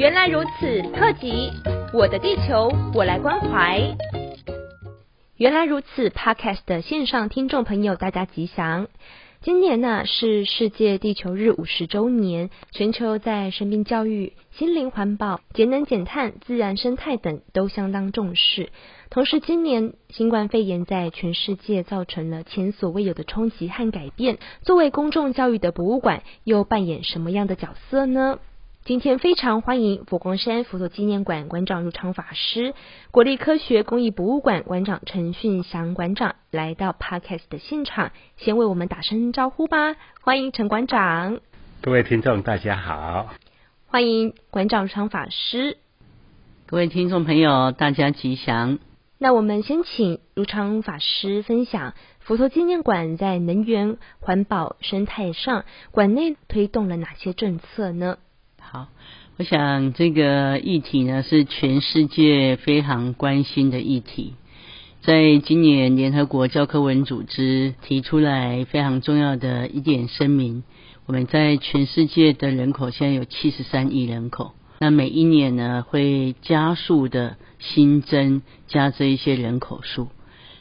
原来如此特辑，我的地球，我来关怀。原来如此 Podcast 的线上听众朋友，大家吉祥。今年是世界地球日50周年，全球在生命教育、心灵环保、节能减碳、自然生态等都相当重视。同时，今年新冠肺炎在全世界造成了前所未有的冲击和改变。作为公众教育的博物馆，又扮演什么样的角色呢？今天非常欢迎佛光山佛陀纪念馆馆长如常法师、国立科学工艺博物馆馆长陈训祥馆长来到 Podcast 的现场，先为我们打声招呼吧。欢迎陈馆长。各位听众大家好。欢迎馆长如常法师。各位听众朋友大家吉祥。那我们先请如常法师分享佛陀纪念馆在能源、环保、生态上馆内推动了哪些政策呢？好，我想这个议题是全世界非常关心的议题。在今年联合国教科文组织提出来非常重要的一点声明，我们在全世界的人口现在有73亿人口，那每一年会加速的新增加这一些人口数，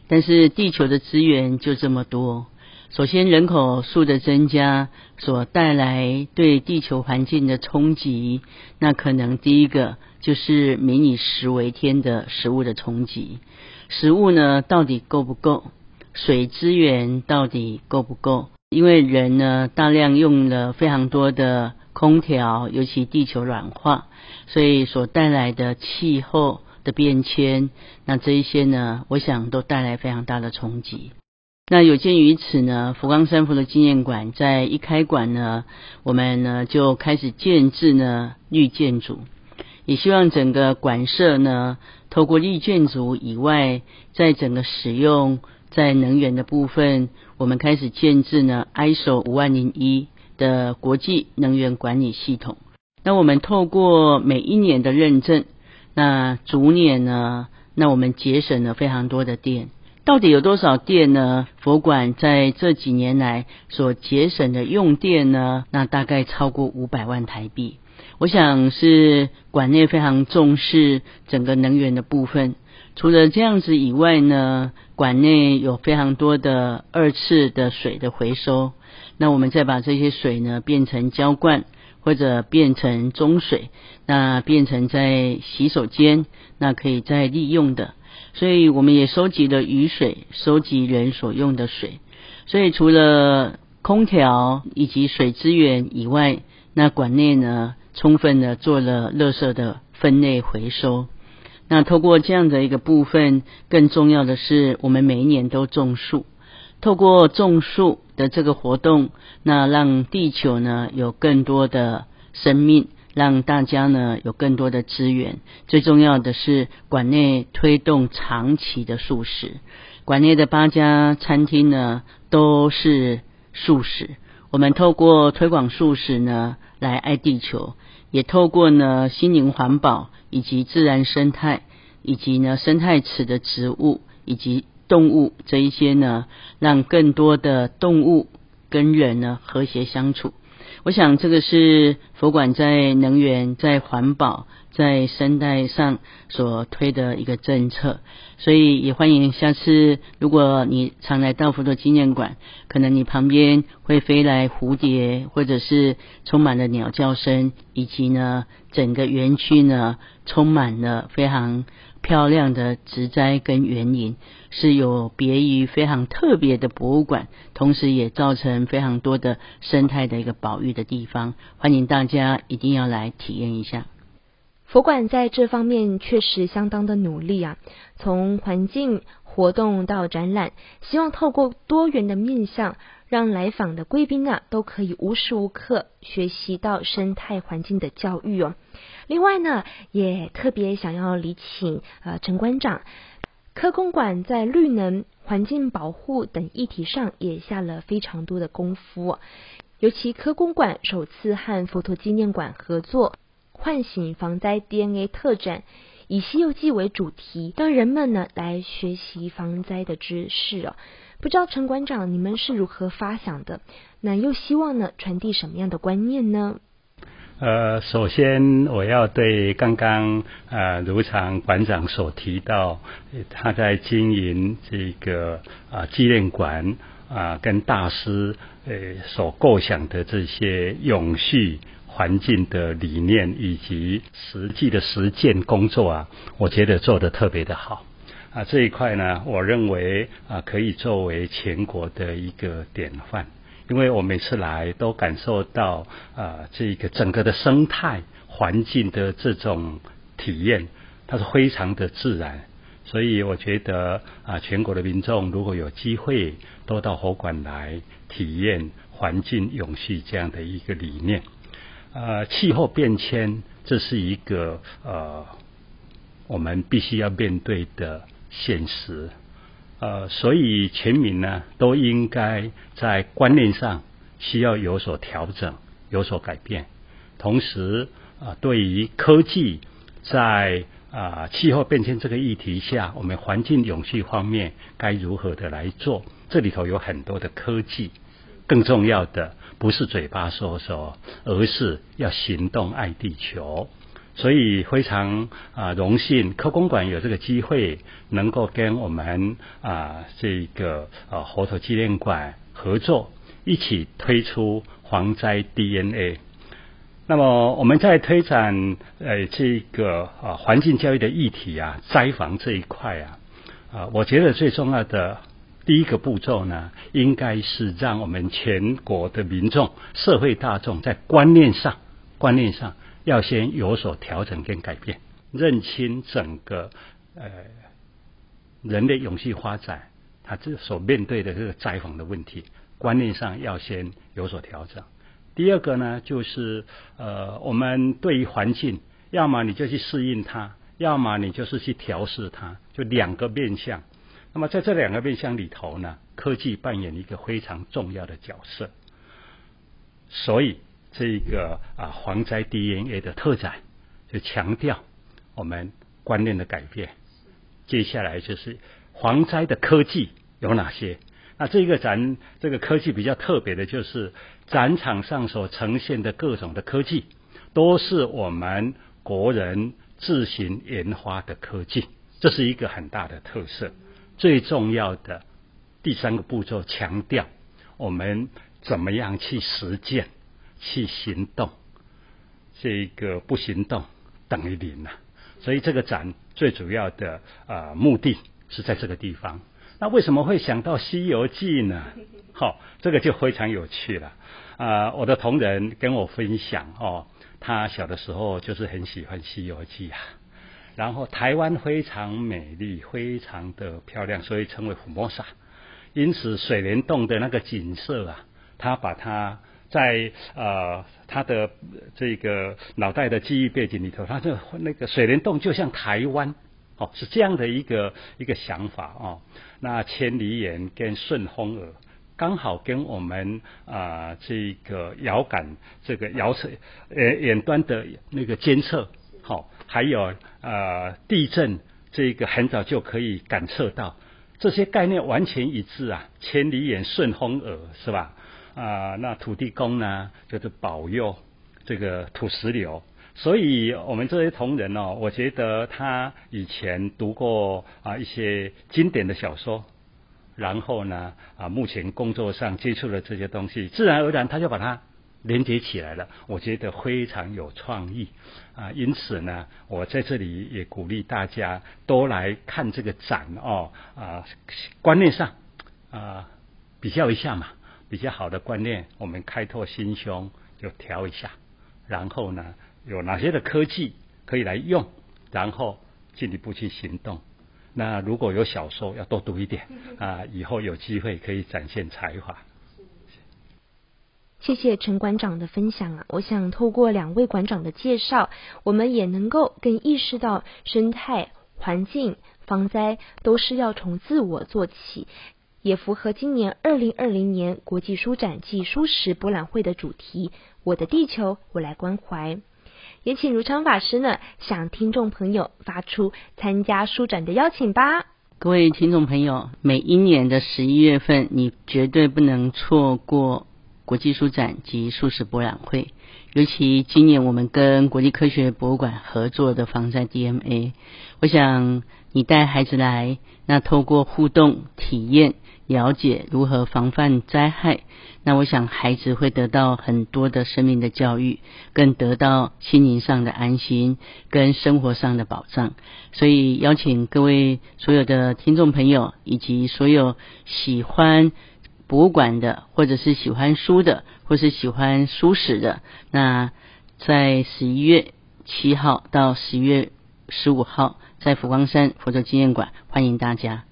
但是地球的资源就这么多。首先，人口数的增加所带来对地球环境的冲击，那可能第一个就是民以食为天的食物的冲击。食物到底够不够？水资源到底够不够？因为人大量用了非常多的空调，尤其地球暖化，所以所带来的气候的变迁，那这一些我想都带来非常大的冲击。那有鉴于此佛光山佛陀纪念馆在一开馆我们就开始建制绿建筑，也希望整个馆舍透过绿建筑以外，在整个使用在能源的部分，我们开始建制ISO50001 的国际能源管理系统。那我们透过每一年的认证，那逐年那我们节省了非常多的电。到底有多少电呢？佛馆在这几年来所节省的用电那大概超过500万台币。我想是馆内非常重视整个能源的部分。除了这样子以外馆内有非常多的二次的水的回收，那我们再把这些水变成浇灌，或者变成中水，那变成在洗手间那可以再利用的。所以我们也收集了雨水，收集人所用的水。所以除了空调以及水资源以外，那馆内充分的做了垃圾的分类回收。那透过这样的一个部分，更重要的是我们每一年都种树，透过种树的这个活动，那让地球有更多的生命，让大家有更多的资源。最重要的是馆内推动长期的素食，馆内的8家餐厅都是素食。我们透过推广素食来爱地球，也透过心灵环保以及自然生态，以及生态池的植物以及动物这一些让更多的动物跟人和谐相处。我想这个是佛馆在能源、在环保、在生态上所推的一个政策。所以也欢迎下次如果你常来到佛陀纪念馆，可能你旁边会飞来蝴蝶，或者是充满了鸟叫声，以及整个园区充满了非常漂亮的植栽跟园林，是有别于非常特别的博物馆，同时也造成非常多的生态的一个保育的地方。欢迎大家一定要来体验一下。佛馆在这方面确实相当的努力啊，从环境活动到展览，希望透过多元的面向，让来访的贵宾都可以无时无刻学习到生态环境的教育哦。另外也特别想要礼请陈馆长，科工馆在绿能、环境保护等议题上也下了非常多的功夫哦，尤其科工馆首次和佛陀纪念馆合作，唤醒防灾 DNA 特展，以《西游记》为主题，让人们来学习防灾的知识哦。不知道陈馆长你们是如何发想的？那又希望传递什么样的观念呢？首先我要对刚刚如常馆长所提到他在经营这个纪念馆跟大师所构想的这些永续环境的理念以及实际的实践工作我觉得做得特别的好。这一块呢，我认为可以作为全国的一个典范，因为我每次来都感受到这个整个的生态环境的这种体验，它是非常的自然。所以我觉得全国的民众如果有机会都到火馆来体验环境永续这样的一个理念。气候变迁这是一个我们必须要面对的现实，所以全民呢都应该在观念上需要有所调整，有所改变。同时对于科技在气候变迁这个议题下，我们环境永续方面该如何的来做，这里头有很多的科技，更重要的不是嘴巴说说，而是要行动爱地球。所以非常荣幸科工馆有这个机会能够跟我们这个佛陀纪念馆合作，一起推出防灾 DNA。 那么我们在推展这个环境教育的议题灾防这一块我觉得最重要的第一个步骤呢，应该是让我们全国的民众社会大众在观念上要先有所调整跟改变，认清整个人类永续发展它所面对的这个灾防的问题，观念上要先有所调整。第二个呢，就是我们对于环境，要么你就去适应它，要么你就是去调试它，就两个面向。那么在这两个面向里头呢，科技扮演一个非常重要的角色。所以这个防灾 DNA 的特展就强调我们观念的改变，接下来就是防灾的科技有哪些。那这个科技比较特别的就是展场上所呈现的各种的科技都是我们国人自行研发的科技，这是一个很大的特色。最重要的第三个步骤强调我们怎么样去实践去行动，这个不行动等于零了。所以这个展最主要的目的是在这个地方。那为什么会想到《西游记》呢？这个就非常有趣了。我的同仁跟我分享他小的时候就是很喜欢《西游记》然后台湾非常美丽，非常的漂亮，所以称为福摩沙。因此水帘洞的那个景色他把它在他的这个脑袋的记忆背景里头，他的那个水帘洞就像台湾是这样的一个想法那千里眼跟顺风耳刚好跟我们这个遥感这个遥测远端的那个监测还有地震这个很早就可以感测到，这些概念完全一致千里眼顺风耳是吧？那土地公呢就是保佑这个土石流。所以我们这些同仁我觉得他以前读过一些经典的小说，然后呢目前工作上接触了这些东西，自然而然他就把它连接起来了，我觉得非常有创意因此呢我在这里也鼓励大家多来看这个展观念上比较一下嘛，比较好的观念我们开拓心胸就调一下，然后呢有哪些的科技可以来用，然后进一步去行动。那如果有小说要多读一点以后有机会可以展现才华。谢谢陈馆长的分享我想透过两位馆长的介绍，我们也能够更意识到生态环境防灾都是要从自我做起，也符合今年2020年国际书展暨蔬食博览会的主题，我的地球我来关怀。也请如常法师向听众朋友发出参加书展的邀请吧。各位听众朋友，每一年的11月份你绝对不能错过国际书展及素食博览会，尤其今年我们跟国立科学博物馆合作的防灾 DMA， 我想你带孩子来，那透过互动体验了解如何防范灾害，那我想孩子会得到很多的生命的教育，更得到心灵上的安心跟生活上的保障。所以邀请各位所有的听众朋友以及所有喜欢博物馆的，或者是喜欢书的，或是喜欢书史的，那在11月7号到10月15号在佛光山佛陀纪念馆欢迎大家。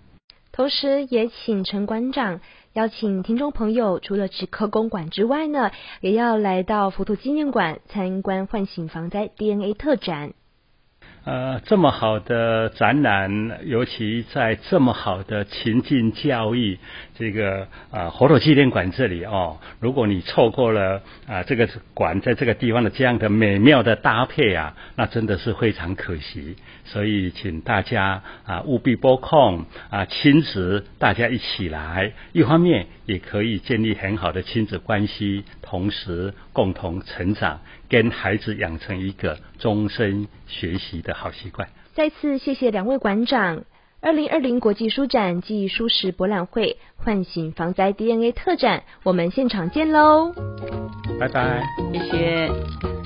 同时也请陈馆长邀请听众朋友，除了职科公馆之外呢，也要来到佛陀纪念馆参观唤醒防灾 DNA 特展。这么好的展览，尤其在这么好的情境教育，这个佛陀纪念馆这里哦，如果你错过了这个馆在这个地方的这样的美妙的搭配啊，那真的是非常可惜。所以请大家务必拨空亲子大家一起来，一方面也可以建立很好的亲子关系，同时共同成长，跟孩子养成一个终身学习的好习惯。再次谢谢两位馆长。2020国际书展暨书食博览会唤醒防灾 DNA 特展，我们现场见喽！拜拜，谢谢。